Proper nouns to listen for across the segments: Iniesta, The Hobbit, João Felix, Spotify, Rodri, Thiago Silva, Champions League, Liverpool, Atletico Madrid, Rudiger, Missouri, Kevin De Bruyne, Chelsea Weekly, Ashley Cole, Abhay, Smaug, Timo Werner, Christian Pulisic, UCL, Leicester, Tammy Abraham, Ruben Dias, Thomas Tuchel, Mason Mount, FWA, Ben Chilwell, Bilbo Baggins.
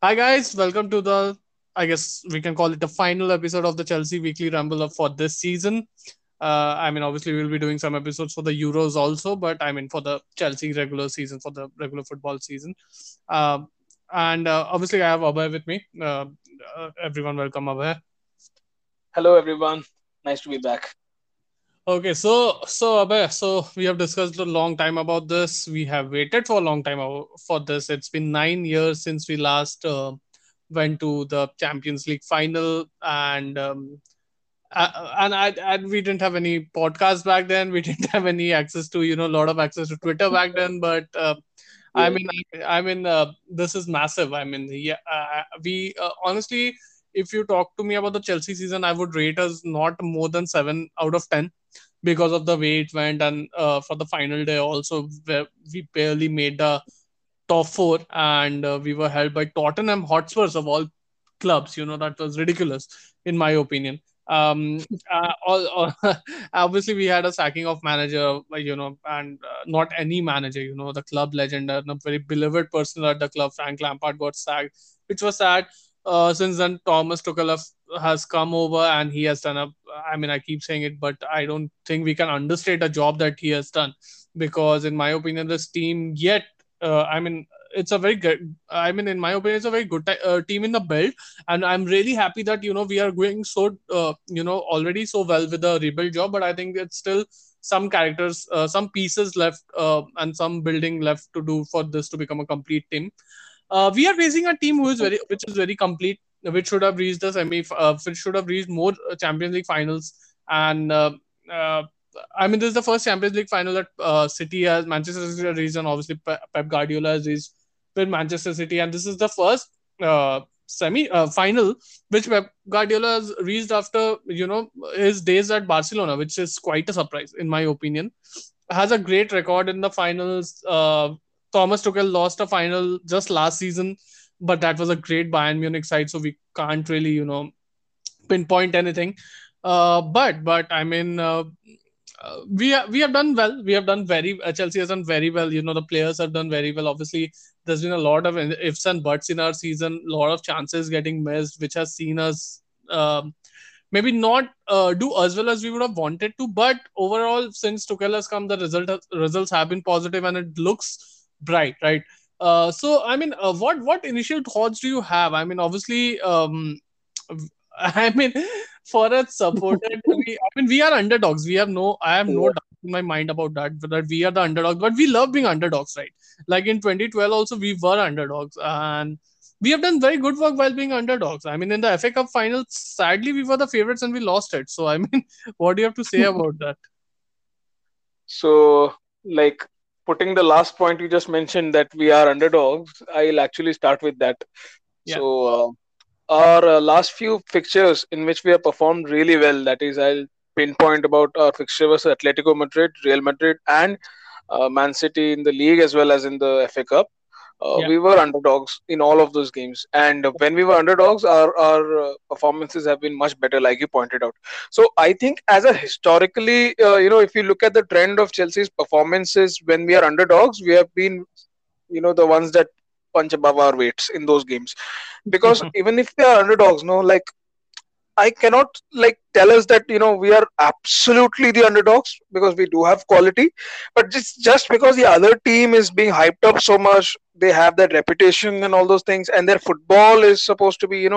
Hi guys, welcome to the, I guess we can call it the final episode of the Chelsea Weekly Ramble Up for this season. Obviously we'll be doing some episodes for the Euros also, but for the Chelsea regular season, for the regular football season. Obviously I have Abhay with me. Everyone welcome Abhay. Hello everyone. Nice to be back. Okay, so Abhay, so we have discussed a long time about this. We have waited for a long time for this. It's been 9 years since we last went to the Champions League final, and we didn't have any podcast back then. We didn't have any access to lot of access to Twitter back then. But this is massive. Honestly, if you talk to me about the Chelsea season, I would rate us not more than 7 out of 10 because of the way it went. And for the final day also, we barely made the top 4 and we were held by Tottenham Hotspurs of all clubs. That was ridiculous, in my opinion. Obviously, we had a sacking of manager, and not any manager, the club legend and a very beloved person at the club, Frank Lampard, got sacked, which was sad. Since then, Thomas Tuchel has come over and he has done I keep saying it, but I don't think we can understate the job that he has done, because in my opinion, this team it's a very good team in the build, and I'm really happy that, we are going so, already so well with the rebuild job, but I think it's still some characters, some pieces left and some building left to do for this to become a complete team. We are facing a team which is very complete, which should have reached the which should have reached more Champions League finals. And this is the first Champions League final that Manchester City has reached, and obviously Pep Guardiola has reached with Manchester City. And this is the first final which Pep Guardiola has reached after his days at Barcelona, which is quite a surprise in my opinion. Has a great record in the finals. Thomas Tuchel lost a final just last season, but that was a great Bayern Munich side, so we can't really, pinpoint anything. We have done well. We have done Chelsea has done very well. The players have done very well. Obviously, there's been a lot of ifs and buts in our season, a lot of chances getting missed, which has seen us maybe not do as well as we would have wanted to. But overall, since Tuchel has come, the results have been positive and it looks bright, right? What initial thoughts do you have? For a supporter, we are underdogs. I have no doubt in my mind about that we are the underdogs, but we love being underdogs, right? Like in 2012 also, we were underdogs and we have done very good work while being underdogs. In the FA Cup final, sadly, we were the favorites and we lost it. So, what do you have to say about that? So, putting the last point you just mentioned, that we are underdogs, I'll actually start with that. Yeah. So, our last few fixtures in which we have performed really well, that is, I'll pinpoint about our fixture was Atletico Madrid, Real Madrid and Man City in the league as well as in the FA Cup. We were underdogs in all of those games. And when we were underdogs, our performances have been much better, like you pointed out. So I think as a historically, if you look at the trend of Chelsea's performances, when we are underdogs, we have been, the ones that punch above our weights in those games. Because even if they are underdogs, I cannot tell us that, we are absolutely the underdogs, because we do have quality, but just because the other team is being hyped up so much, they have that reputation and all those things, and their football is supposed to be,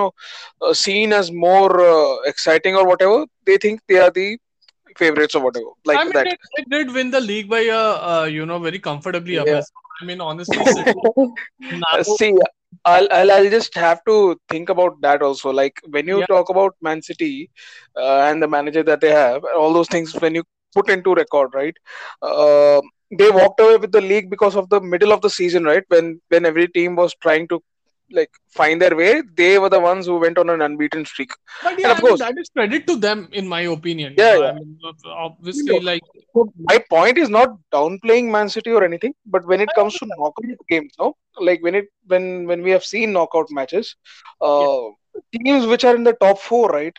seen as more exciting or whatever. They think they are the favorites or whatever. That. They did win the league by, very comfortably. Yeah. Honestly. See, I'll just have to think about that also. When you talk about Man City and the manager that they have, all those things, when you put into record, right? They walked away with the league because of the middle of the season, right? When every team was trying to find their way, they were the ones who went on an unbeaten streak. But yeah, of course, that is credit to them, in my opinion. Yeah, obviously, my point is not downplaying Man City or anything, but when it comes to knockout games, when we have seen knockout matches, teams which are in the top 4, right?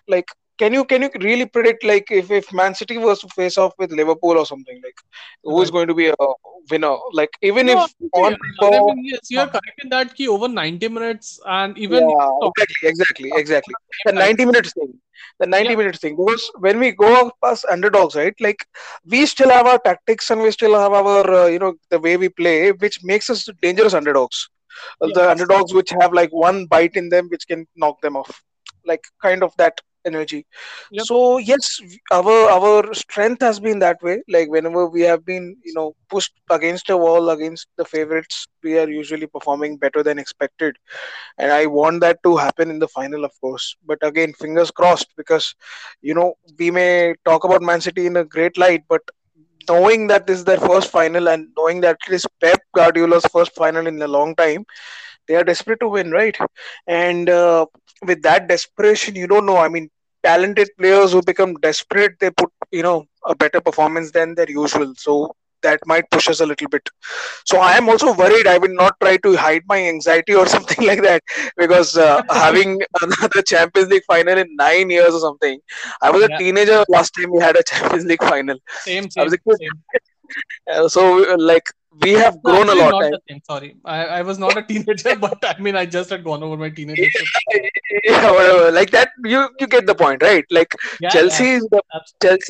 Can you really predict, like, if Man City was to face off with Liverpool or something, like, who is going to be a winner? Like, even if on paper, yes, you are correct in that. Ki over 90 minutes and even exactly. The 90 minutes thing. Because when we go past underdogs, right? Like, we still have our tactics and we still have our the way we play, which makes us dangerous underdogs. The underdogs which have like one bite in them, which can knock them off, like kind of that energy. Yep. So yes, our strength has been that way. Like, whenever we have been pushed against a wall, against the favorites, we are usually performing better than expected. And I want that to happen in the final, of course. But again, fingers crossed, because we may talk about Man City in a great light, but knowing that this is their first final and knowing that it is Pep Guardiola's first final in a long time, they are desperate to win, right? And with that desperation, you don't know. I mean, talented players who become desperate, they put, a better performance than their usual. So that might push us a little bit. So I am also worried. I will not try to hide my anxiety or something like that, because having another Champions League final in 9 years or something. I was a teenager last time we had a Champions League final. Same. I was a kid. So, like, we have grown a lot. Sorry, I was not a teenager, but I mean, I just had gone over my teenagership. Yeah, whatever. Like that, you get the point, right? Like, Chelsea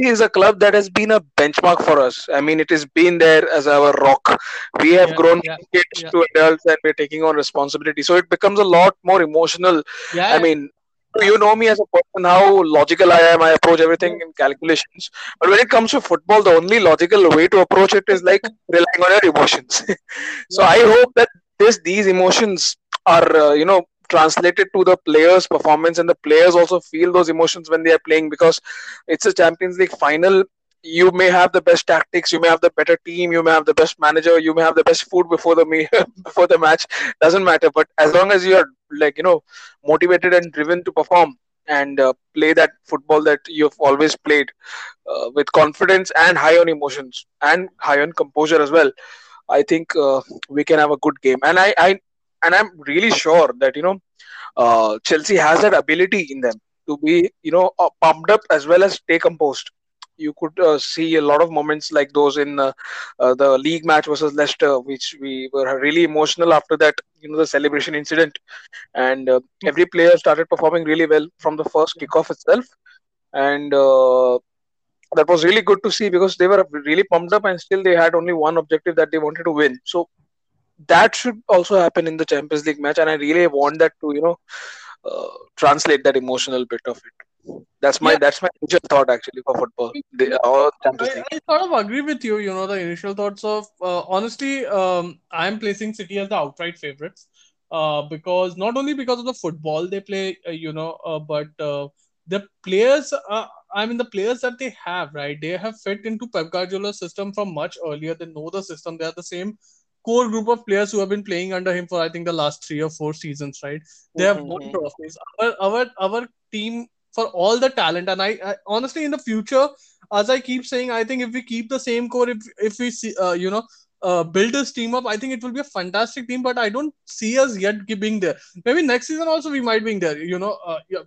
is a club that has been a benchmark for us. I mean, it has been there as our rock. We have grown kids to adults, and we're taking on responsibility. So it becomes a lot more emotional. Yeah. I mean, you know me as a person, how logical I am. I approach everything in calculations. But when it comes to football, the only logical way to approach it is like relying on your emotions. So I hope that these emotions are, translated to the players' performance, and the players also feel those emotions when they are playing, because it's a Champions League final. You may have the best tactics, you may have the better team, you may have the best manager, you may have the best food before the match. Doesn't matter. But as long as you are motivated and driven to perform and play that football that you've always played with confidence and high on emotions and high on composure as well, I think we can have a good game. And I'm really sure that Chelsea has that ability in them to be pumped up as well as stay composed. You could see a lot of moments like those in the league match versus Leicester, which we were really emotional after that, the celebration incident. And every player started performing really well from the first kickoff itself. And that was really good to see, because they were really pumped up and still they had only one objective, that they wanted to win. So that should also happen in the Champions League match. And I really want that to, translate that emotional bit of it. That's my initial thought, actually, for football. I sort of agree with you, the initial thoughts of... honestly, I'm placing City as the outright favourites. Because not only because of the football they play, but the players... the players that they have, right? They have fit into Pep Guardiola's system from much earlier. They know the system. They are the same core group of players who have been playing under him for, I think, the last 3 or 4 seasons, right? They have won trophies. Our team... for all the talent. And I honestly, in the future, as I keep saying, I think if we keep the same core, if we see, build this team up, I think it will be a fantastic team. But I don't see us yet being there. Maybe next season also we might be there.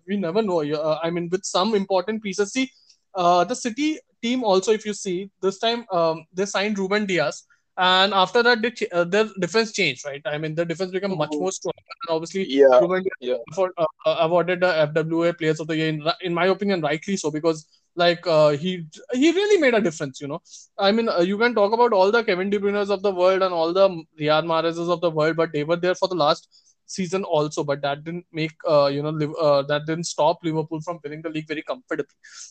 We never know. With some important pieces. See, the City team also, if you see, this time they signed Ruben Dias. And after that, their defense changed, right? I mean, the defense became much more strong. And obviously, for awarded the FWA Players of the Year, in my opinion, rightly so, because he really made a difference, I mean, you can talk about all the Kevin De Bruyne's of the world and all the Riyad Mahrez's of the world, but they were there for the last season also, but that didn't make that didn't stop Liverpool from winning the league very comfortably.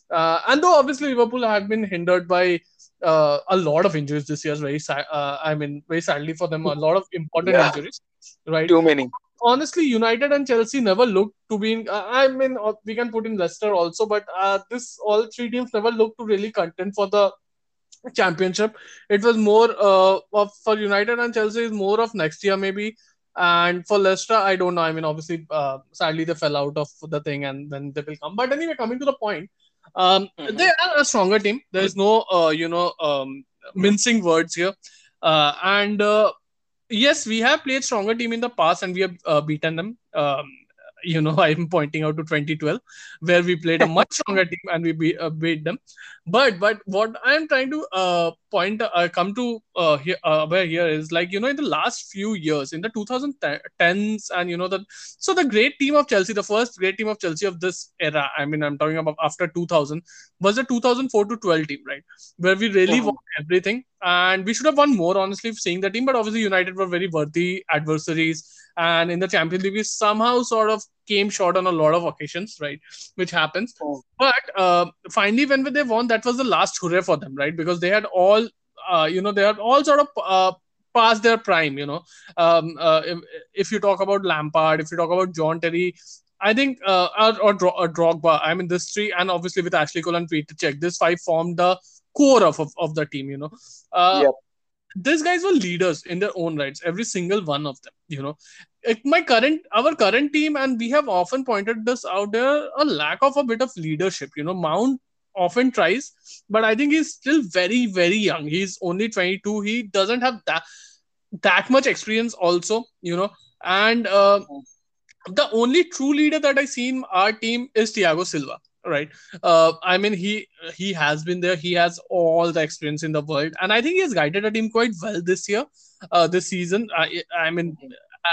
And though obviously Liverpool have been hindered by a lot of injuries this year, very sadly for them, a lot of important injuries, right? Too many. Honestly, United and Chelsea never looked to be in, we can put in Leicester also, but all three teams never looked to really contend for the championship. It was more for United and Chelsea is more of next year maybe. And for Leicester, I don't know. I mean, obviously, sadly, they fell out of the thing and then they will come. But anyway, coming to the point, they are a stronger team. There is no, mincing words here. Yes, we have played stronger team in the past and we have beaten them. you know, I'm pointing out to 2012, where we played a much stronger team and we beat them. But what I'm trying to come to here is, like, you know, in the last few years, in the 2010s, and, you know, the great team of Chelsea, the first great team of Chelsea of this era, I mean, I'm talking about after 2000, was the 2004-12 team, right? Where we really won everything. And we should have won more, honestly, seeing the team. But obviously, United were very worthy adversaries. And in the Champions League, we somehow sort of came short on a lot of occasions, right? Which happens. Oh. But finally, when they won, that was the last hurrah for them, right? Because they had all, sort of past their prime, you know. If you talk about Lampard, if you talk about John Terry, I think, or Drogba, I mean, this three, and obviously with Ashley Cole and Peter Cech, this five formed the core of the team, you know. These guys were leaders in their own rights, every single one of them, you know. Our current team, and we have often pointed this out there, a lack of a bit of leadership, you know. Mount often tries, but I think he's still very, very young. He's only 22. He doesn't have that much experience also, you know. And the only true leader that I see in our team is Thiago Silva. Right. I mean, he has been there. He has all the experience in the world. And I think he has guided the team quite well this season. I mean,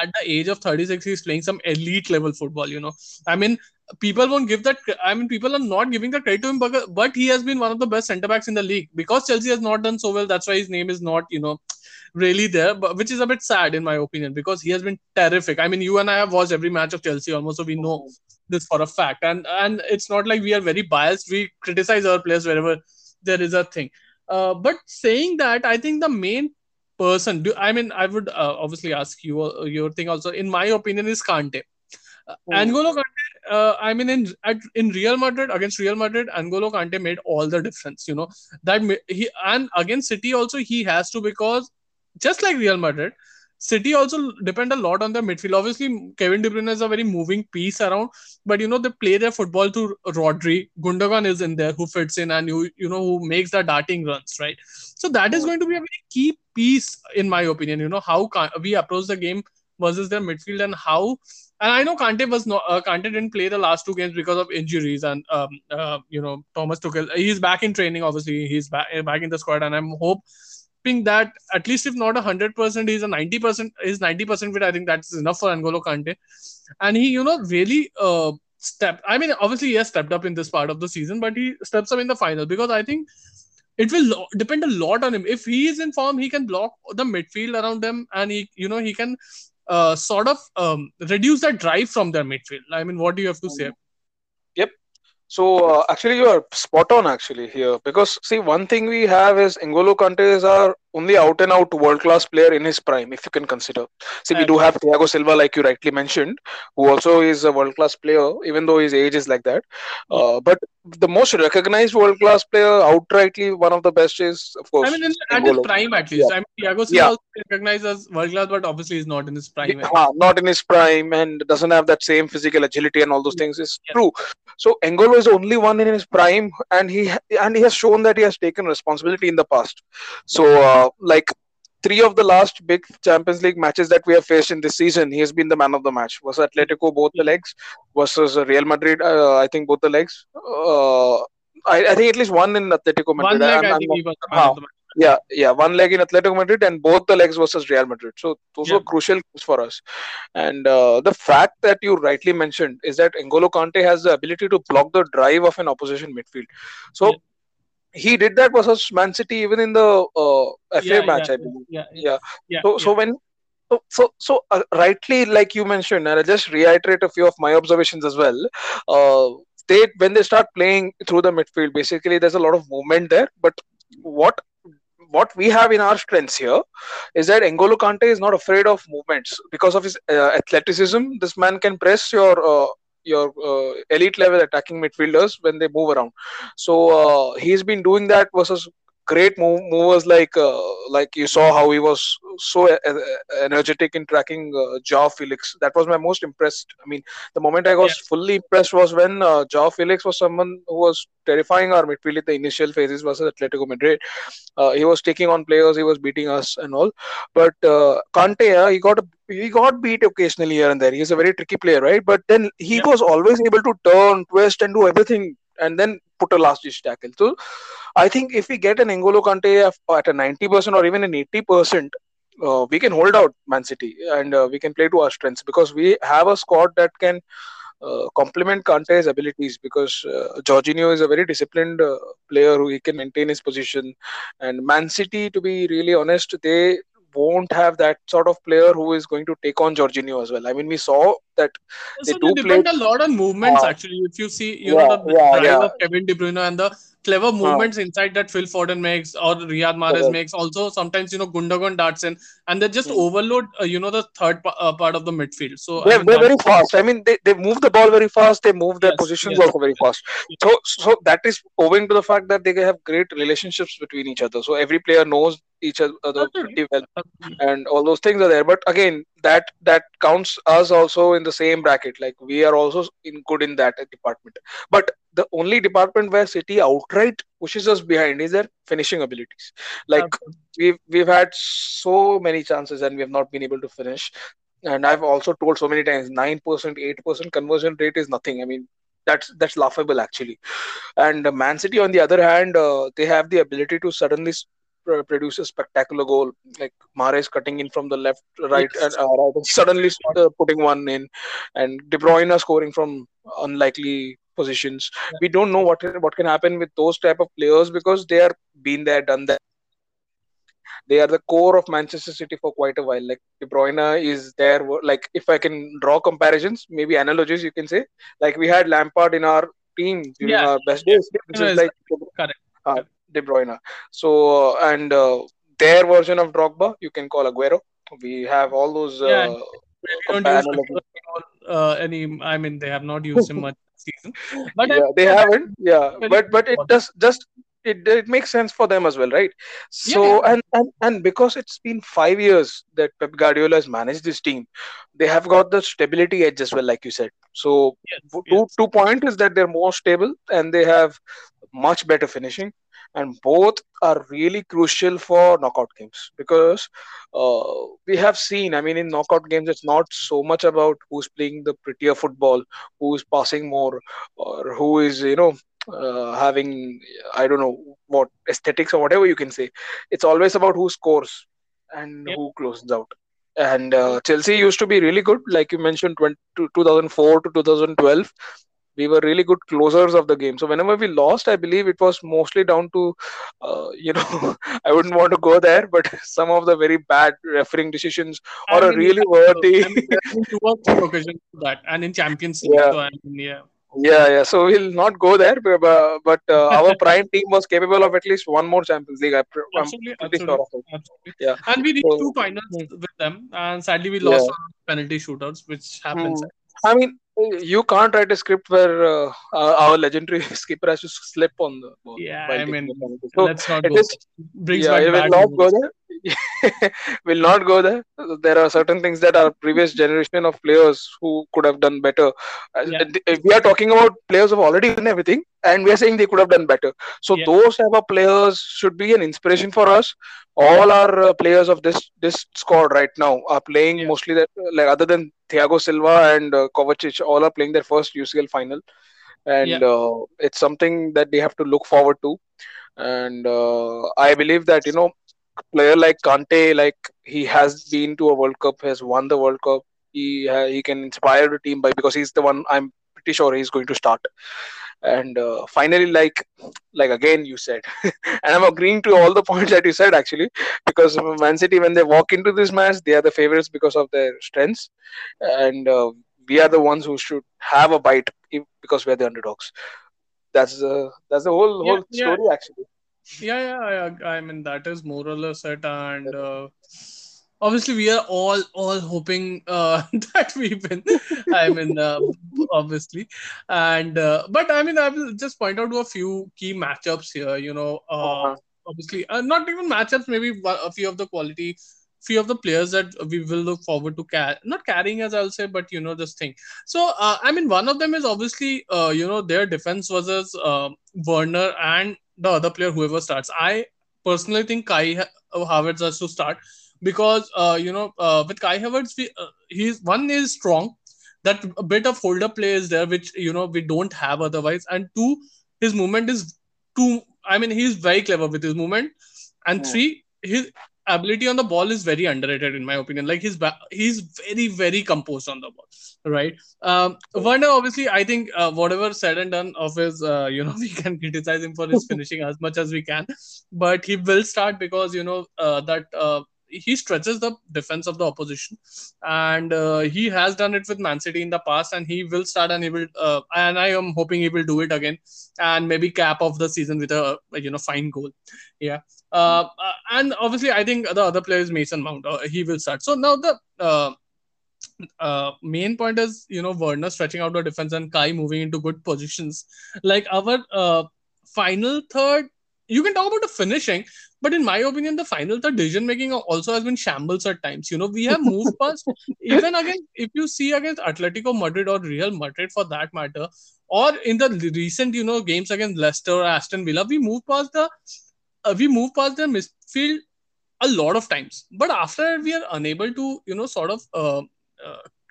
at the age of 36, he's playing some elite level football, you know. I mean, people are not giving the credit to him, but he has been one of the best centre-backs in the league. Because Chelsea has not done so well, that's why his name is not, you know, really there, but which is a bit sad in my opinion, because he has been terrific. I mean, you and I have watched every match of Chelsea almost, so we know this for a fact. And it's not like we are very biased. We criticize our players wherever there is a thing. But saying that, I think the main person, I would obviously ask you your thing also, in my opinion, is Kante. N'Golo Kanté, I mean, in Real Madrid, against Real Madrid, N'Golo Kanté made all the difference, you know. And against City also, he has to, because just like Real Madrid, City also depend a lot on their midfield. Obviously, Kevin De Bruyne is a very moving piece around, but, you know, they play their football through Rodri. Gundogan is in there, who fits in and who makes the darting runs, right? So that is going to be a very key piece, in my opinion, you know, how we approach the game versus their midfield and how. And I know Kante didn't play the last two games because of injuries and, Thomas Tuchel. He's back in training, obviously. He's back in the squad, and I'm hoping that at least if not 100%, he's 90%. He's 90% fit. I think that's enough for N'Golo Kante. And he, you know, really stepped. I mean, obviously, he has stepped up in this part of the season, but he steps up in the final, because I think it will depend a lot on him. If he is in form, he can block the midfield around them, and he can reduce that drive from their midfield. I mean, what do you have to say? Yep. So, actually, you are spot on actually here. Because, see, one thing we have is N'Golo Kanté is our only out-and-out world-class player in his prime, if you can consider. See, we do have Thiago Silva, like you rightly mentioned, who also is a world-class player, even though his age is like that. But the most recognized world-class player, outrightly one of the best is, of course, I mean, at his prime, at least. Yeah. I mean, Thiago Silva also recognized as world-class, but obviously he's not in his prime. Not in his prime, and doesn't have that same physical agility and all those things. It's true. So, N'Golo is the only one in his prime, and he has shown that he has taken responsibility in the past. So, like three of the last big Champions League matches that we have faced in this season, he has been the man of the match. Was Atletico both the legs, versus Real Madrid, I think both the legs. I think at least one in Atletico Madrid. One leg, I think he was the man of the match. Yeah, one leg in Atletico Madrid and both the legs versus Real Madrid. So those were crucial for us. And the fact that you rightly mentioned is that N'Golo Kanté has the ability to block the drive of an opposition midfield. So he did that versus Man City even in the FA match, I believe. So rightly, like you mentioned, and I'll just reiterate a few of my observations as well. When they start playing through the midfield, basically there's a lot of movement there. But what we have in our strengths here is that N'Golo Kanté is not afraid of movements. Because of his athleticism, this man can press your elite level attacking midfielders when they move around. So he's been doing that versus great movers like you saw how he was so energetic in tracking João Felix. That was my most impressed. I mean, the moment I was fully impressed was when João Felix was someone who was terrifying our midfield in the initial phases versus Atletico Madrid. He was taking on players, he was beating us and all. But Kanté, he got beat occasionally here and there. He's a very tricky player, right? But then he was always able to turn, twist and do everything and then put a last-ditch tackle. So, I think if we get an N'Golo Kanté at a 90% or even an 80%, we can hold out Man City and we can play to our strengths because we have a squad that can complement Kante's abilities because Jorginho is a very disciplined player who he can maintain his position. And Man City, to be really honest, they won't have that sort of player who is going to take on Jorginho as well. I mean, we saw that they depend a lot on movements actually. If you see, you know, the drive of Kevin De Bruyne and the clever movements inside that Phil Foden makes or Riyad Mahrez makes. Also, sometimes, you know, Gundogan darts in and they just overload, the third part of the midfield. So they're very fast. I mean, they move the ball very fast. They move their positions also very fast. So that is owing to the fact that they have great relationships between each other. So every player knows each other pretty well, and all those things are there. But again, that counts us also in the same bracket. Like we are also good in that department. But the only department where City outright pushes us behind is their finishing abilities. Like we've had so many chances and we have not been able to finish. And I've also told so many times, 9%, 8% conversion rate is nothing. I mean, that's laughable actually. And Man City, on the other hand, they have the ability to suddenly produce a spectacular goal, like Mahrez cutting in from the left, right, and suddenly putting one in, and De Bruyne are scoring from unlikely positions. Yeah. We don't know what can happen with those type of players because they are been there, done that. They are the core of Manchester City for quite a while. Like De Bruyne is there. Like if I can draw comparisons, maybe analogies, you can say. Like we had Lampard in our team during our best days. This is like correct. De Bruyne. So, and their version of Drogba, you can call Aguero. We have all those... we don't use any... I mean, they have not used him much this season. But they haven't. Yeah, but it does just... It makes sense for them as well, right? So, and because it's been 5 years that Pep Guardiola has managed this team, they have got the stability edge as well, like you said. So, two points is that they're more stable and they have much better finishing. And both are really crucial for knockout games because we have seen, I mean, in knockout games, it's not so much about who's playing the prettier football, who's passing more, or who is, having, I don't know, what aesthetics or whatever you can say. It's always about who scores and who closes out. And Chelsea used to be really good, like you mentioned, 2004 to 2012. We were really good closers of the game. So whenever we lost, I believe it was mostly down to, I wouldn't want to go there, but some of the very bad refereeing decisions or a really worthy. Occasions for that, and in Champions League. Yeah. So, so we'll not go there, but our prime team was capable of at least one more Champions League. I'm absolutely sure of it. Yeah. And we reached two finals with them, and sadly we lost penalty shootouts, which happens. I mean, you can't write a script where our legendary skipper has to slip on the ball. Yeah, I mean, so let's not go. We'll not go there. There are certain things that our previous generation of players who could have done better. Yeah. We are talking about players who have already done everything and we are saying they could have done better. So those type of players should be an inspiration for us. All our players of this squad right now are playing mostly that, like other than Thiago Silva and Kovacic, all are playing their first UCL final. And it's something that they have to look forward to. And I believe that, player like Kante, like he has been to a World Cup, has won the World Cup. He can inspire the team because he's the one I'm pretty sure he's going to start. And finally, like again you said, and I'm agreeing to all the points that you said actually, because Man City, when they walk into this match, they are the favorites because of their strengths. And we are the ones who should have a bite because we are the underdogs. That's the whole story actually. I mean, that is more or less it, and obviously we are all hoping that we win. I mean, obviously, and but I mean, I will just point out to a few key matchups here. obviously not even matchups, maybe a few of the quality, few of the players that we will look forward to not carrying, as I'll say, but you know, this thing. So, I mean, one of them is obviously, you know, their defense versus Werner and the other player, whoever starts. I personally think Kai Havertz has to start because, you know, with Kai Havertz, he's one is strong. That a bit of holder play is there, which, you know, we don't have otherwise. And two, his movement is too, I mean, he's very clever with his movement. And three, his ability on the ball is very underrated, in my opinion. Like, he's very, very composed on the ball, right? Werner, obviously, I think whatever said and done of his, you know, we can criticize him for his finishing as much as we can. But he will start because, you know, that... he stretches the defense of the opposition, and he has done it with Man City in the past, and he will start, and he will, and I am hoping he will do it again, and maybe cap off the season with a, you know, fine goal. Yeah. And obviously I think the other player is Mason Mount. He will start. So now the main point is, you know, Werner stretching out the defense and Kai moving into good positions. Like our final third, you can talk about the finishing, but in my opinion, the final third decision-making also has been shambles at times. You know, we have moved past, even again, if you see against Atletico Madrid or Real Madrid for that matter, or in the recent, you know, games against Leicester or Aston Villa, we move past the midfield a lot of times. But after we are unable to, you know, sort of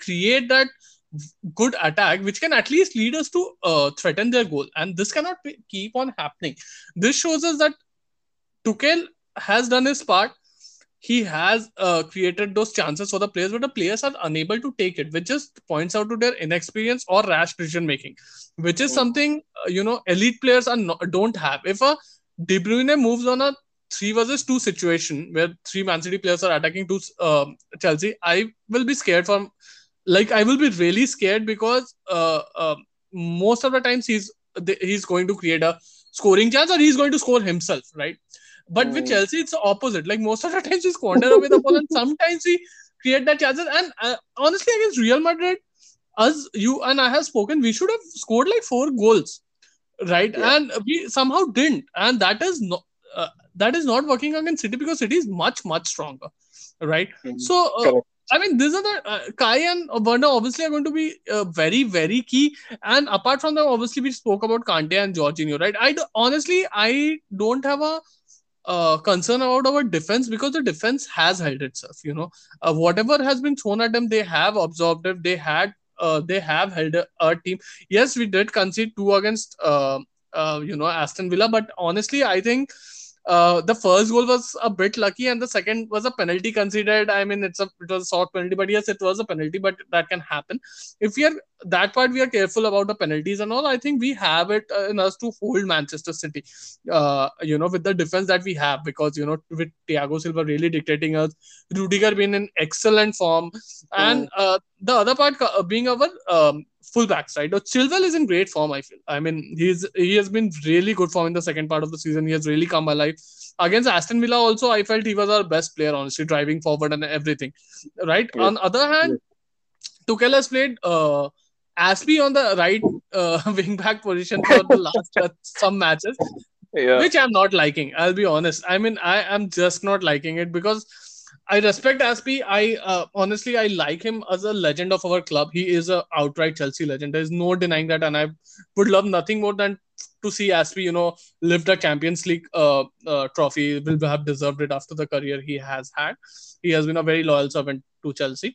create that good attack, which can at least lead us to threaten their goal. And this cannot keep on happening. This shows us that Tuchel has done his part. He has created those chances for the players, but the players are unable to take it, which just points out to their inexperience or rash decision-making, which is something, you know, elite players don't have. If a De Bruyne moves on a 3-versus-2 situation where 3 Man City players are attacking 2 Chelsea, I will be scared from... Like, I will be really scared because most of the times he's going to create a scoring chance or he's going to score himself, right? But with Chelsea, it's the opposite. Like, most of the times we squander away the ball and sometimes we create that chances. And honestly, against Real Madrid, as you and I have spoken, we should have scored like 4 goals, right? Yeah. And we somehow didn't. And that is not working against City because City is much, much stronger, right? Mm-hmm. So... I mean, these are the Kai and Werner obviously are going to be very, very key. And apart from them, obviously, we spoke about Kante and Jorginho, right? I don't have a concern about our defense because the defense has held itself, you know. Whatever has been thrown at them, they have absorbed it. They have held a team. Yes, we did concede 2 against, you know, Aston Villa. But honestly, I think... the first goal was a bit lucky and the second was a penalty conceded. I mean, it was a soft penalty, but yes, it was a penalty, but that can happen. If we are that part, we are careful about the penalties and all. I think we have it in us to hold Manchester City, you know, with the defense that we have because, you know, with Thiago Silva really dictating us, Rudiger being in excellent form and the other part being our fullbacks, right? Chilwell is in great form, I feel. I mean, he has been really good form in the second part of the season. He has really come alive. Against Aston Villa also, I felt he was our best player, honestly, driving forward and everything, right? Yeah. On the other hand, Tuchel has played Azpi on the right wing-back position for the last some matches, which I'm not liking, I'll be honest. I mean, I am just not liking it because... I respect Azpi. Honestly, I like him as a legend of our club. He is an outright Chelsea legend. There is no denying that. And I would love nothing more than to see Azpi, you know, lift the Champions League trophy. Will have deserved it after the career he has had. He has been a very loyal servant to Chelsea.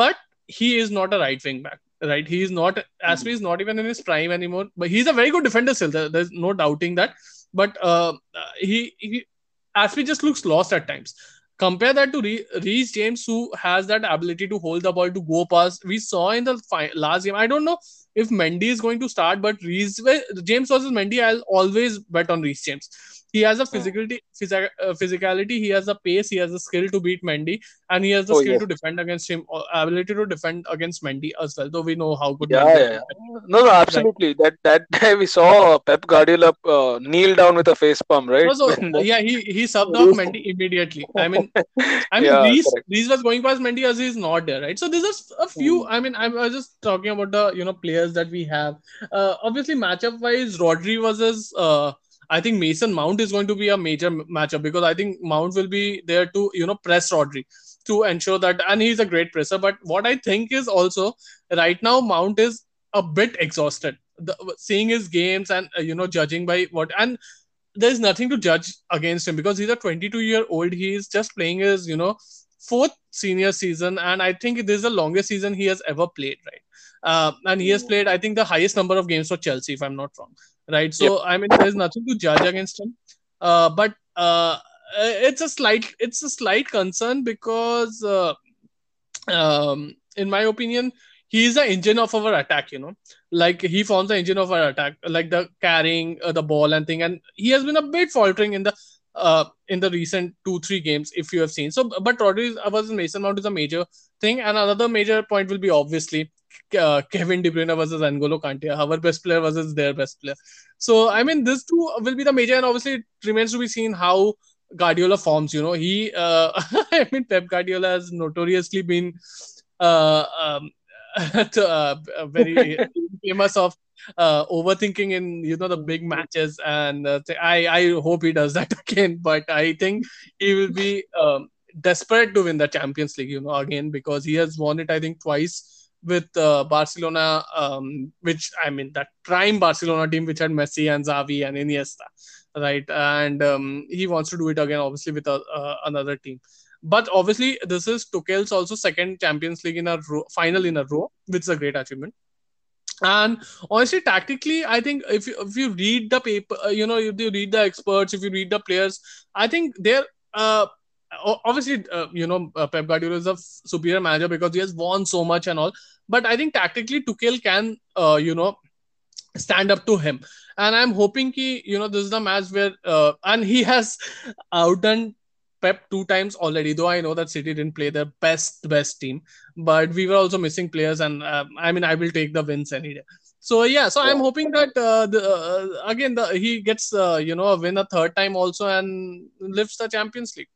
But he is not a right wing back, right? He is not, Azpi is not even in his prime anymore. But he's a very good defender still. There's no doubting that. But Azpi just looks lost at times. Compare that to Reece James, who has that ability to hold the ball, to go past. We saw in the last game. I don't know if Mendy is going to start, but Reece James versus Mendy, I'll always bet on Reece James. He has a physicality, he has the pace, he has the skill to beat Mendy, and he has the skill to defend against him, ability to defend against Mendy as well, though we know how good Mendy is. No, absolutely. Right. That day we saw Pep Guardiola kneel down with a face palm, right? So, he subbed off Mendy immediately. I mean, Reece was going past Mendy as he's not there, right? So, there's a few, I mean, I was just talking about the, you know, players that we have. Obviously, matchup-wise, Rodri versus I think Mason Mount is going to be a major matchup, because I think Mount will be there to, you know, press Rodri to ensure that, and he's a great presser. But what I think is also right now Mount is a bit exhausted. Seeing his games and, you know, judging by what, and there's nothing to judge against him because he's a 22-year-old. He's just playing his, you know, fourth senior season, and I think this is the longest season he has ever played, right? And he has played, I think, the highest number of games for Chelsea, if I'm not wrong, right? So, yep. I mean, there's nothing to judge against him. But it's a slight concern because, in my opinion, he is the engine of our attack, you know. Like, he forms the engine of our attack, like the carrying the ball and thing. And he has been a bit faltering in the recent 2-3 games, if you have seen. So, but Rodri versus Mason Mount is a major thing. And another major point will be, obviously, Kevin De Bruyne versus N'Golo Kanté, our best player versus their best player. So, I mean, this two will be the major, and obviously it remains to be seen how Guardiola forms, you know. He, I mean, Pep Guardiola has notoriously been very famous of overthinking in, you know, the big matches, and I hope he does that again, but I think he will be desperate to win the Champions League, you know, again, because he has won it, I think, twice with Barcelona, which, I mean, that prime Barcelona team which had Messi and Xavi and Iniesta, right? And he wants to do it again, obviously, with another team. But obviously, this is Tuchel's also second Champions League final in a row, which is a great achievement. And honestly, tactically, I think if you read the paper, you know, if you read the experts, if you read the players, I think they're obviously, you know, Pep Guardiola is a superior manager because he has won so much and all. But I think tactically, Tuchel can, you know, stand up to him. And I'm hoping he, you know, this is the match where, and he has outdone Pep 2 times already, though I know that City didn't play their best team, but we were also missing players, and I mean, I will take the wins any day. So yeah, so I'm hoping that he gets you know, a win a third time also and lifts the Champions League.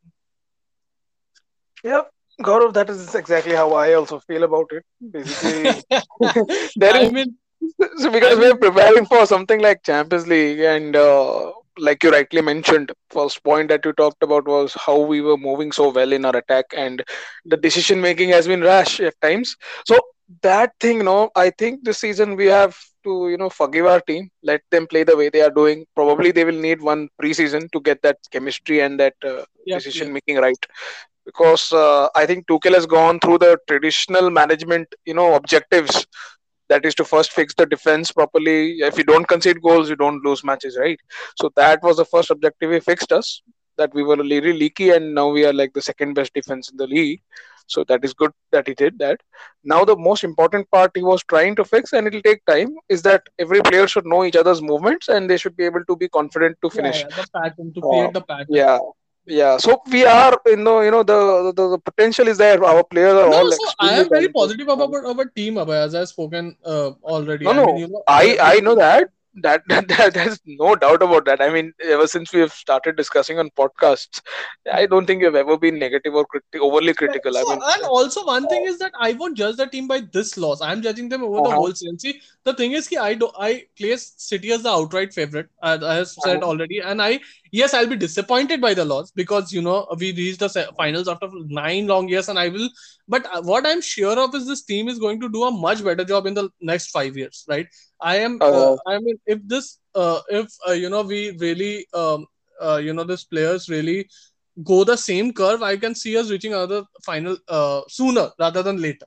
Yeah, Gaurav, that is exactly how I also feel about it. Basically, we're preparing for something like Champions League, and like you rightly mentioned, first point that you talked about was how we were moving so well in our attack and the decision making has been rash at times. So that thing, you know, I think this season we have to, you know, forgive our team, let them play the way they are doing. Probably they will need one preseason to get that chemistry and that decision making right, because I think Tuchel has gone through the traditional management, you know, objectives. That is to first fix the defense properly. If you don't concede goals, you don't lose matches, right? So that was the first objective he fixed us, that we were really leaky, and now we are like the second best defense in the league. So that is good that he did that. Now the most important part he was trying to fix, and it will take time, is that every player should know each other's movements and they should be able to be confident to finish. Yeah, the pattern, to create the pattern. Yeah, so we are, you know, the potential is there. Our players are I am very positive about our team, Abhay, as I've spoken already. I mean, you know, I know that. There's no doubt about that. I mean, ever since we have started discussing on podcasts, I don't think you've ever been negative or overly critical. So, I mean, and also one thing is that I won't judge the team by this loss. I'm judging them over the whole season. See, the thing is, I place City as the outright favorite, as I have said already, and I'll be disappointed by the loss because, you know, we reached the finals after 9 long years, and I will. But what I'm sure of is this team is going to do a much better job in the next 5 years, right? If these players really go the same curve, I can see us reaching another final sooner rather than later.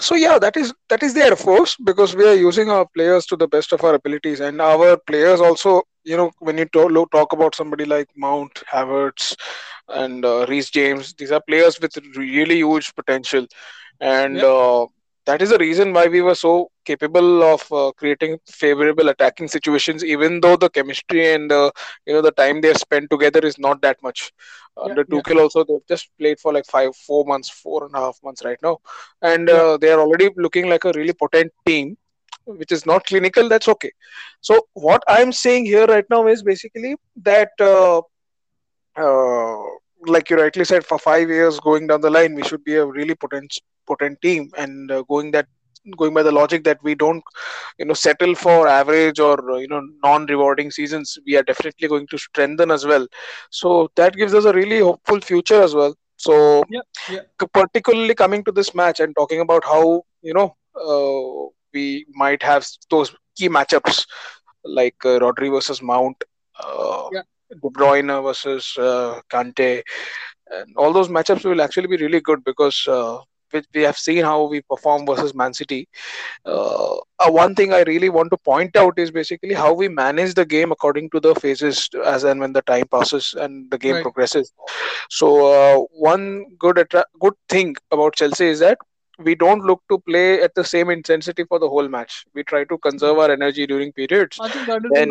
So yeah, that is there, of course, because we are using our players to the best of our abilities, and our players also, you know, when you talk about somebody like Mount, Havertz, and Reece James, these are players with really huge potential, and that is the reason why we were so capable of creating favorable attacking situations, even though the chemistry and the time they have spent together is not that much. Under Tuchel also, they've just played for like 4.5 months right now. And they are already looking like a really potent team, which is not clinical. That's okay. So what I'm saying here right now is basically that, like you rightly said, for 5 years going down the line, we should be a really potent team, and going that going by the logic that we don't, settle for average or, non-rewarding seasons. We are definitely going to strengthen as well. So that gives us a really hopeful future as well. So particularly coming to this match and talking about how, we might have those key matchups like Rodri versus Mount, De Bruyne versus Kanté. And all those matchups will actually be really good because we have seen how we perform versus Man City. One thing I really want to point out is basically how we manage the game according to the phases as and when the time passes and the game progresses. So one good thing about Chelsea is that we don't look to play at the same intensity for the whole match. We try to conserve our energy during periods. I think that is then,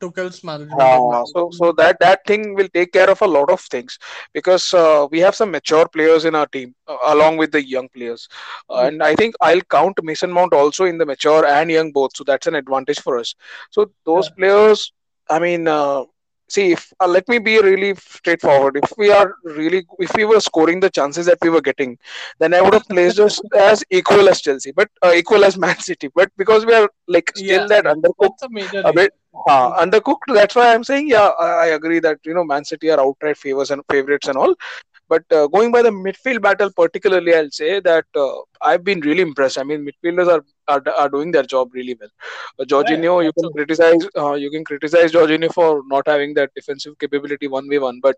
Tuchel's management. So that thing will take care of a lot of things because we have some mature players in our team along with the young players. And I think I'll count Mason Mount also in the mature and young both. So that's an advantage for us. So those players, I mean... let me be really straightforward. If we were scoring the chances that we were getting, then I would have placed us as equal as Chelsea, but equal as Man City. But because we are still that undercooked, undercooked. That's why I'm saying, I agree that Man City are outright favorites and all. But going by the midfield battle, particularly, I'll say that I've been really impressed. I mean, midfielders are doing their job really well. Jorginho, you can criticize Jorginho for not having that defensive capability 1v1. But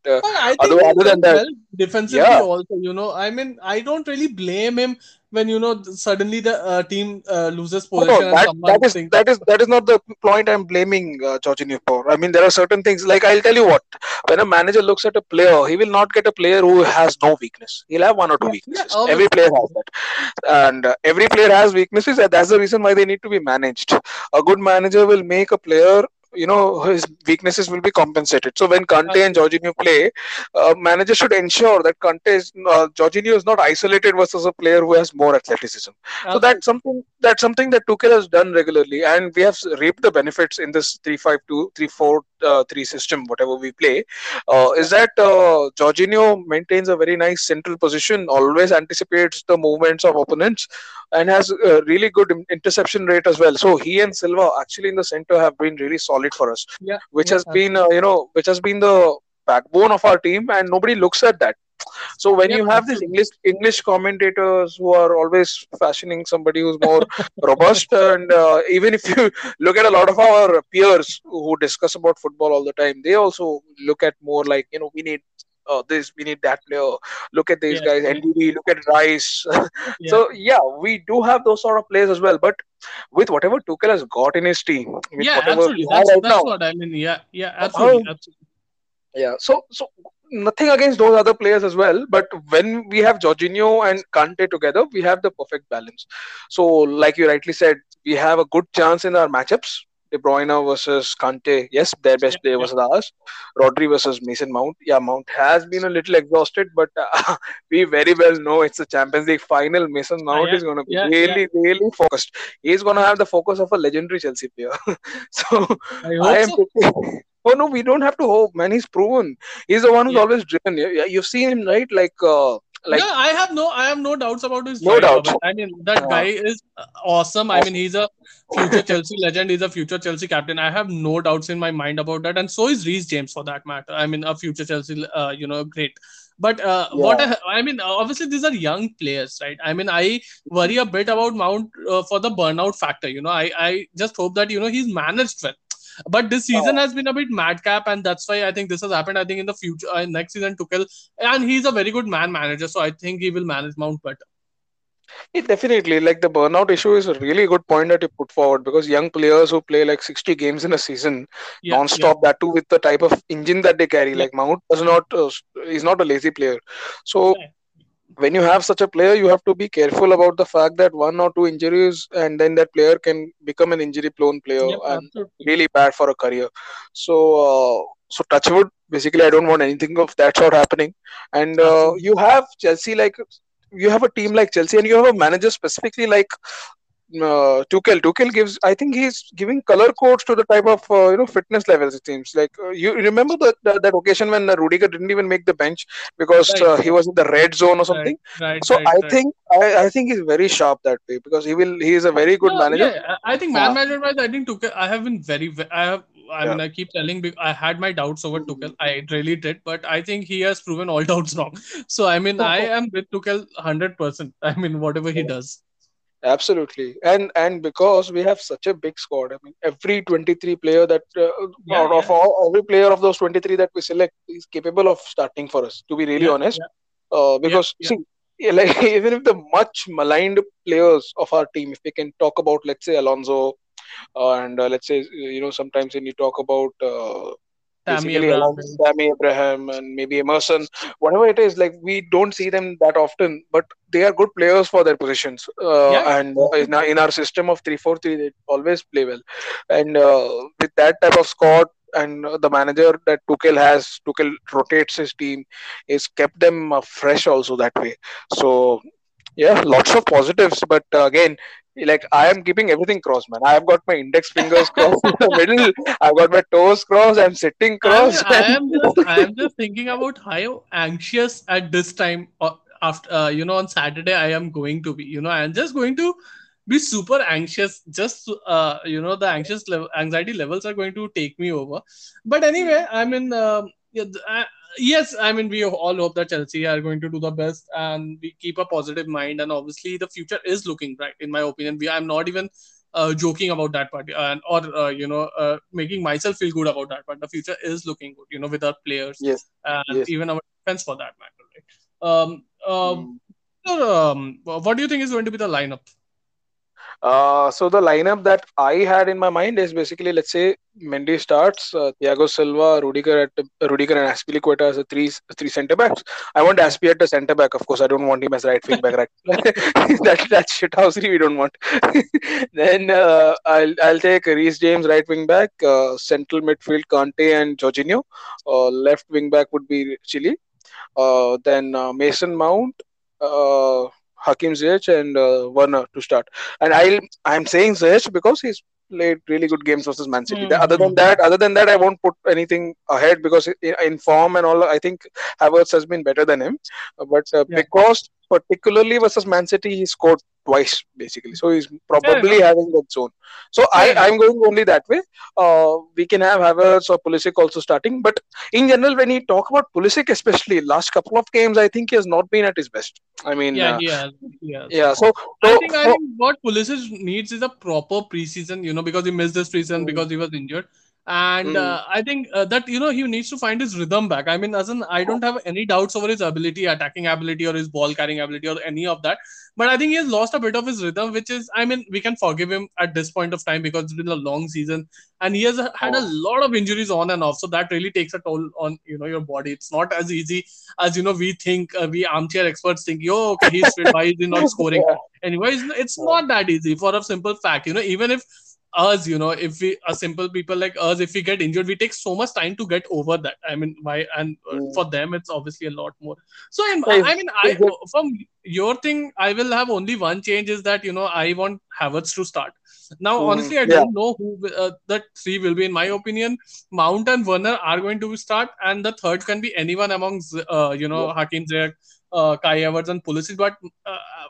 other than that, defensively also, I mean, I don't really blame him when suddenly the team loses possession. That is not the point I'm blaming Jorginho for. I mean, there are certain things like I'll tell you what. When a manager looks at a player, he will not get a player who has no weakness. He'll have one or two weaknesses. Every player has that. And every player has weaknesses, and that's the reason why they need to be managed. A good manager will make a player, his weaknesses will be compensated. So when Kante and Jorginho play, manager should ensure that Jorginho is not isolated versus a player who has more athleticism. So that's something that Tuchel has done regularly, and we have reaped the benefits in this 3-5-2, 3-4-3 system, whatever we play, is that Jorginho maintains a very nice central position, always anticipates the movements of opponents, and has a really good interception rate as well. So he and Silva actually in the center have been really solid for us, which has been the backbone of our team, and nobody looks at that. So when you have these English commentators who are always fashioning somebody who's more robust, and even if you look at a lot of our peers who discuss about football all the time, they also look at more like, we need this, we need that player, look at these guys, NDB, look at Rice. So we do have those sort of players as well, but with whatever Tuchel has got in his team, absolutely. That's what I mean. Absolutely. Yeah, so nothing against those other players as well, but when we have Jorginho and Kante together, we have the perfect balance. So, like you rightly said, we have a good chance in our matchups. De Bruyne versus Kante, yes, their best player versus ours. Rodri versus Mason Mount. Yeah, Mount has been a little exhausted, but we very well know it's the Champions League final. Mason Mount is going to be really focused. He's going to have the focus of a legendary Chelsea player. Oh no, we don't have to hope, man. He's proven. He's the one who's always driven. You've seen him, right? I have no doubts about his job. I mean, that guy is awesome. I mean, he's a future Chelsea legend. He's a future Chelsea captain. I have no doubts in my mind about that. And so is Reece James, for that matter. I mean, a future Chelsea, great. But obviously these are young players, right? I mean, I worry a bit about Mount for the burnout factor. I just hope that he's managed well. But this season has been a bit madcap, and that's why I think this has happened. I think in the future, next season, Tuchel, and he's a very good manager, so I think he will manage Mount better. Yeah, definitely. The burnout issue is a really good point that you put forward, because young players who play 60 games in a season, non-stop, that too with the type of engine that they carry, Mount is not a lazy player. So... Yeah. When you have such a player, you have to be careful about the fact that one or two injuries, and then that player can become an injury-prone player really bad for a career. So, touch wood, basically, I don't want anything of that sort happening. And you have a team like Chelsea, and you have a manager specifically like Tuchel gives. I think he's giving color codes to the type of fitness levels. It seems like you remember that occasion when Rudiger didn't even make the bench because he was in the red zone or something. I think he's very sharp that way because he is a very good manager. Yeah, I think management wise, I think Tuchel. I have been very. I keep telling. I had my doubts over Tuchel. I really did, but I think he has proven all doubts wrong. So I am with Tuchel 100%. Whatever he does. Absolutely, and because we have such a big squad, every 23 player that every player of those 23 that we select is capable of starting for us. To be really honest, even if the much maligned players of our team, if we can talk about, let's say Alonso, sometimes when you talk about. Tammy Abraham and maybe Emerson, whatever it is, we don't see them that often, but they are good players for their positions. In our system of 3-4-3, they always play well. And with that type of squad and the manager that Tuchel rotates his team, is kept them fresh also that way. So, lots of positives, but again, I am keeping everything crossed, man. I've got my index fingers crossed in the middle. I've got my toes crossed. I'm sitting crossed. I am just thinking about how anxious at this time. After on Saturday, I am going to be. I am just going to be super anxious. Just the anxiety levels are going to take me over. But anyway, we all hope that Chelsea are going to do the best and we keep a positive mind, and obviously the future is looking bright in my opinion. I'm not even joking about that part or making myself feel good about that part. The future is looking good, with our players and even our defense for that matter. What do you think is going to be the lineup? So the lineup that I had in my mind is basically, let's say Mendy starts, Thiago Silva, Rudiger and Azpilicueta as the three centre backs. I want Azpi at the centre back, of course. I don't want him as right wing back. Right? that shithousery we don't want. Then I'll take Reece James right wing back, central midfield Kanté and Jorginho, left wing back would be Chile. Then Mason Mount. Hakim Ziyech and Werner to start. And I'm saying Ziyech because he's played really good games versus Man City. Mm-hmm. Other than that, I won't put anything ahead because in form and all, I think Havertz has been better than him. Because particularly versus Man City, he scored twice basically. So he's probably having that zone. So I'm going only that way. We can have Havertz or Pulisic also starting. But in general, when you talk about Pulisic, especially last couple of games, I think he has not been at his best. I think what Pulisic needs is a proper preseason, because he missed this preseason because he was injured. And I think that, he needs to find his rhythm back. I don't have any doubts over his attacking ability or his ball carrying ability or any of that. But I think he has lost a bit of his rhythm, which is, we can forgive him at this point of time because it's been a long season. And he has had a lot of injuries on and off. So that really takes a toll on, your body. It's not as easy as, we think, we armchair experts think, he's fit, why is he not scoring? Anyway, it's not that easy for a simple fact, even if us, if we are simple people like us, if we get injured, we take so much time to get over that. For them, it's obviously a lot more. So, from your thing, I will have only one change is that, I want Havertz to start. Now, honestly, I don't know who the three will be. In my opinion, Mount and Werner are going to start, and the third can be anyone amongst, Hakim Ziyech, Kai Havertz and Pulisic. But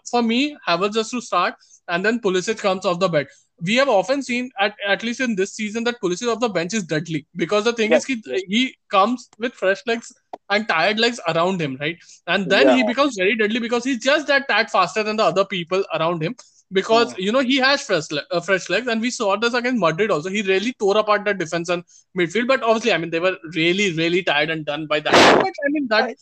for me, Havertz has to start, and then Pulisic comes off the bench. We have often seen, at least in this season, that Pulisic off the bench is deadly. Because the thing is, he comes with fresh legs and tired legs around him, right? And then he becomes very deadly because he's just that tad faster than the other people around him. Because, he has fresh legs. And we saw this against Madrid also. He really tore apart the defense and midfield. But obviously, they were really, really tired and done by that. But,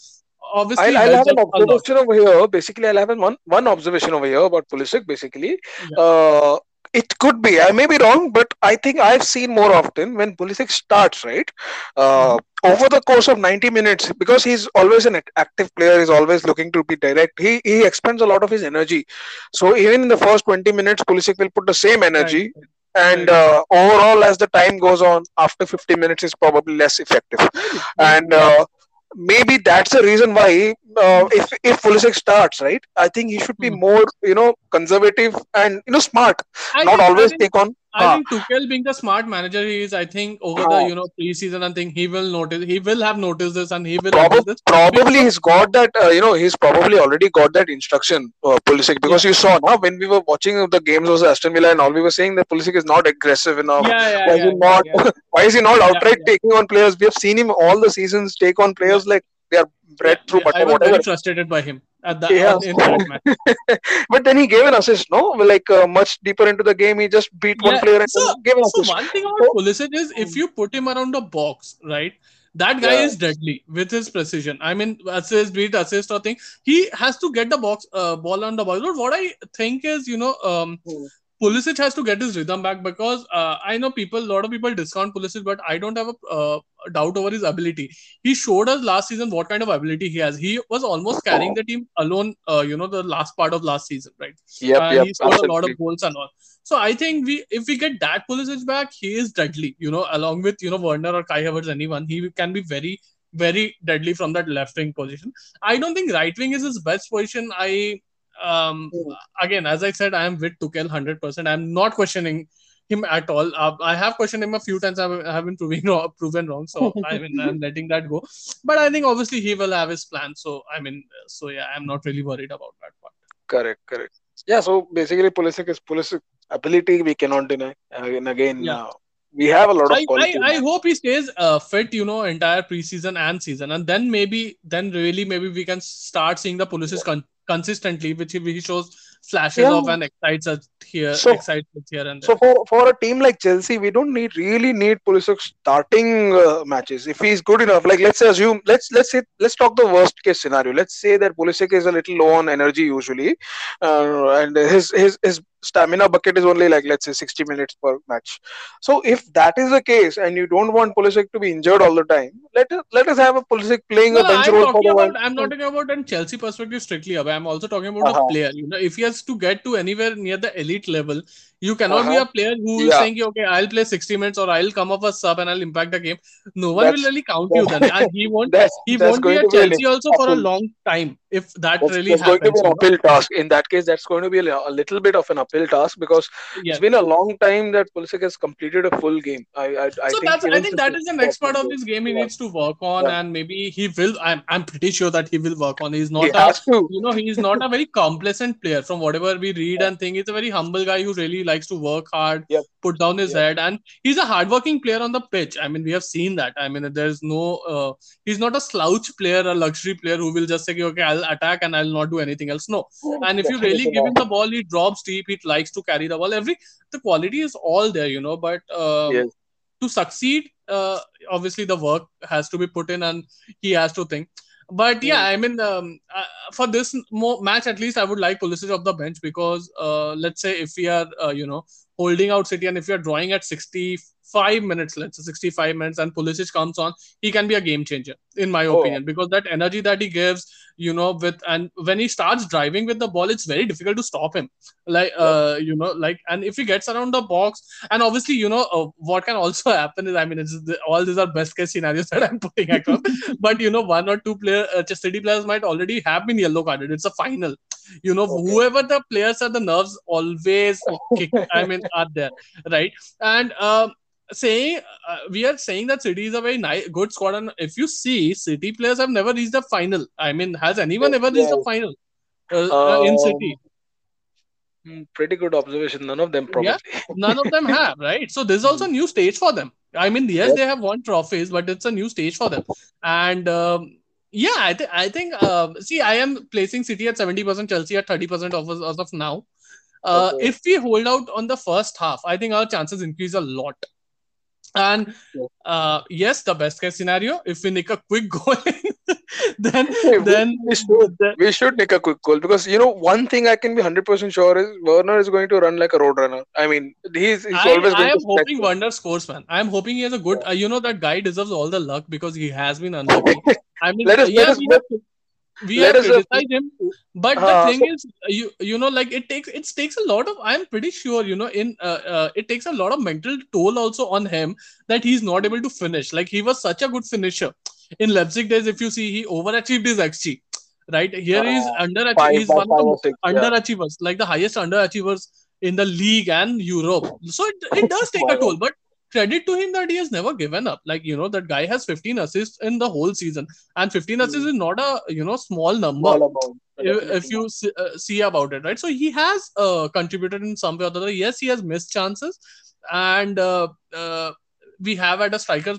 obviously, I'll have an observation over here. Basically, I'll have one observation over here about Pulisic, basically. Yeah. It could be. I may be wrong, but I think I've seen more often when Pulisic starts, right? Over the course of 90 minutes, because he's always an active player, he's always looking to be direct, he expends a lot of his energy. So even in the first 20 minutes, Pulisic will put the same energy. Right. And overall, as the time goes on, after 50 minutes, is probably less effective. And maybe that's the reason why if Pulisic starts, right, I think he should be more, conservative and, smart. I think Tuchel being the smart manager he is, I think over the, pre-season and thing, he will have noticed this and he will probably he's got that, he's probably already got that instruction, Pulisic, because you saw now when we were watching the games was Aston Villa and all, we were saying that Pulisic is not aggressive enough. Why is he not outright taking on players? We have seen him all the seasons take on players like they are bred through but whatever. I was very frustrated by him. In that match. But then he gave an assist, no? Like much deeper into the game, he just beat one player and gave an assist. So one thing about Pulisic is if you put him around the box, right? That guy is deadly with his precision. I mean, assist, beat, assist or thing. He has to get the ball on the box. But what I think is, Pulisic has to get his rhythm back because I know a lot of people discount Pulisic, but I don't have a doubt over his ability. He showed us last season what kind of ability he has. He was almost carrying the team alone, the last part of last season, right? He scored a lot of goals and all. So I think if we get that Pulisic back, he is deadly, along with, Werner or Kai Havertz, anyone. He can be very, very deadly from that left wing position. I don't think right wing is his best position. Again, as I said, I am with Tuchel 100%. I am not questioning him at all. I have questioned him a few times. I have been proven wrong. So, I'm letting that go. But I think obviously he will have his plan. So, I'm not really worried about that part. Correct. Yeah, so basically Pulisic ability we cannot deny. And again, we have a lot of quality. I hope he stays fit, entire preseason and season. And then maybe we can start seeing the Pulisic consistently, which he shows flashes of and excites us here and there. So for a team like Chelsea, we don't really need Pulisic starting matches. If he's good enough, like let's talk the worst case scenario. Let's say that Pulisic is a little low on energy usually, and his stamina bucket is only like, let's say, 60 minutes per match. So if that is the case and you don't want Pulisic to be injured all the time, let us have a Pulisic playing a bench role for the world. I'm not talking about in Chelsea perspective strictly. I'm also talking about a player. If he has to get to anywhere near the elite level, you cannot be a player who is saying, okay, I'll play 60 minutes or I'll come off a sub and I'll impact the game. No one will really count you then. And he won't be at Chelsea also for a long time if that really happens. That's going to be an uphill task. In that case, that's going to be a little bit of an uphill task because it's been a long time that Pulisic has completed a full game. I think that is the next part of this game he needs to work on and maybe he will. I'm pretty sure that he will work on. He's not a very complacent player from whatever we read and think. He's a very humble guy who really likes to work hard, put down his head, and he's a hardworking player on the pitch. I mean, we have seen that. I mean, there's no, he's not a slouch player, a luxury player who will just say, okay, I'll attack and I'll not do anything else. No. And if you really give him the ball, he drops deep, he likes to carry the ball. The quality is all there, but to succeed, obviously the work has to be put in and he has to think. But for this match, at least I would like Pulisic off the bench because let's say if we are, holding out City and if you're drawing at 65 minutes and Pulisic comes on, he can be a game changer in my opinion because that energy that he gives, and when he starts driving with the ball, it's very difficult to stop him. And if he gets around the box and obviously, what can also happen is, all these are best case scenarios that I'm putting across, but one or two City players might already have been yellow carded. It's a final, whoever the players are, the nerves always are there. Right. And, we are saying that City is a very good squad, and if you see, City players have never reached the final. I mean, has anyone ever reached the final in City? Pretty good observation. None of them probably. Yeah, none of them have, right? So this is also a new stage for them. I mean, they have won trophies, but it's a new stage for them. And I am placing City at 70%, Chelsea at 30% as of now. If we hold out on the first half, I think our chances increase a lot. And yes, the best case scenario, if we nick a quick goal, we should nick a quick goal because one thing I can be 100% sure is Werner is going to run like a road runner. I mean, I'm hoping Werner scores, man. I'm hoping he has a good. That guy deserves all the luck because he has been unlucky. I mean, we have criticized him, but the thing is, it takes a lot of. I'm pretty sure, it takes a lot of mental toll also on him that he's not able to finish. Like he was such a good finisher, In Leipzig days, if you see, he overachieved his XG. Right? Here he is underachieved. He's one of the underachievers, like the highest underachievers in the league and Europe. So it does take a toll, but credit to him that he has never given up. Like, you know, that guy has 15 assists in the whole season, and 15 assists is not a, you know, small number if you see about it, right? So he has contributed in some way or the other. Yes, he has missed chances, and we have had a striker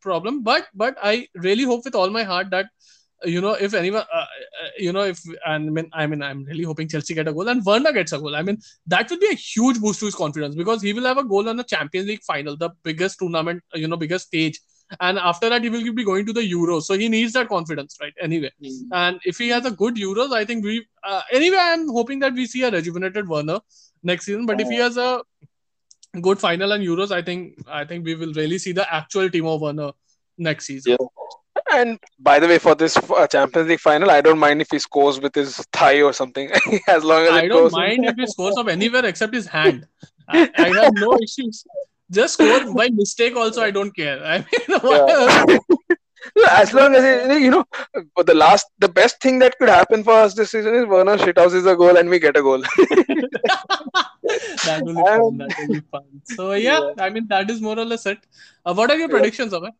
problem, but I really hope with all my heart that, you know, if anyone, I'm really hoping Chelsea get a goal and Werner gets a goal. I mean, that would be a huge boost to his confidence, because he will have a goal on the Champions League final, the biggest tournament, you know, biggest stage. And after that, he will be going to the Euros. So he needs that confidence, right? Anyway. Mm-hmm. And if he has a good Euros, I think we, anyway, I'm hoping that we see a rejuvenated Werner next season. But if he has a good final and Euros, I think we will really see the actual Timo Werner next season. Yeah. And by the way, for this Champions League final, I don't mind if he scores with his thigh or something. As long as I don't mind if he scores from anywhere except his hand. I have no issues. Just score by mistake also, I don't care. I mean, as long as, you know, the best thing that could happen for us this season is Werner shithouses a goal and we get a goal. That will be fun. That will be fun. So yeah, I mean, that is more or less it. What are your predictions, Abhay?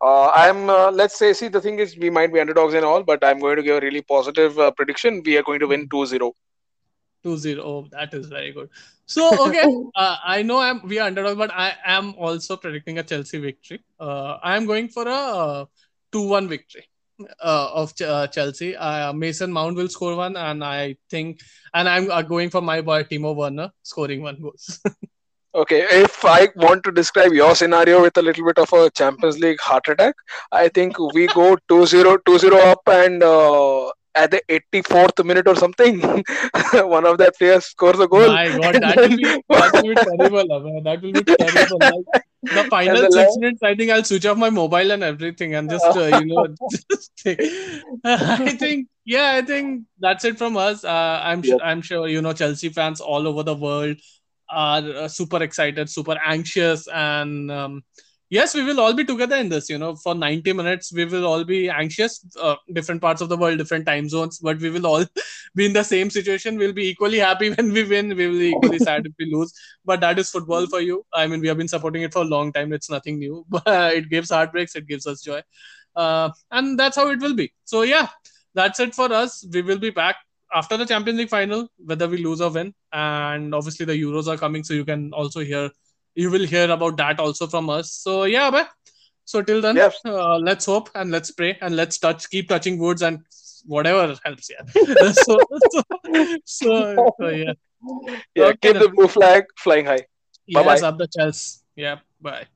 The thing is, we might be underdogs and all, but I'm going to give a really positive prediction. We are going to win 2-0. 2-0. Oh, that is very good. So, okay, I know we are underdogs, but I am also predicting a Chelsea victory. I am going for a 2-1 victory of Chelsea. Mason Mount will score one, and I think, and I'm going for my boy Timo Werner scoring one goal. Okay, if I want to describe your scenario with a little bit of a Champions League heart attack, I think we go 2-0, 2-0 up, and at the 84th minute or something, one of their players scores a goal. My God, that will be terrible, man. That will be terrible. Like, the final 6 minutes, I think I'll switch off my mobile and everything and just, I think that's it from us. I'm sure, you know, Chelsea fans all over the world are super excited, super anxious, and yes, we will all be together in this, you know, for 90 minutes. We will all be anxious, different parts of the world, different time zones, but we will all be in the same situation. We'll be equally happy when we win, we will be equally sad if we lose, but that is football for you. I mean, we have been supporting it for a long time. It's nothing new, but it gives heartbreaks, it gives us joy, and that's how it will be. So yeah, that's it for us. We will be back after the Champions League final, whether we lose or win, and obviously the Euros are coming, so you will hear about that also from us. So yeah, Abhay. So till then, yes. Let's hope and let's pray and let's keep touching woods and whatever helps. Yeah. Yeah. Yeah. Okay, keep the blue flag flying high. Bye bye. Yes, up the Chelsea. Yeah. Bye.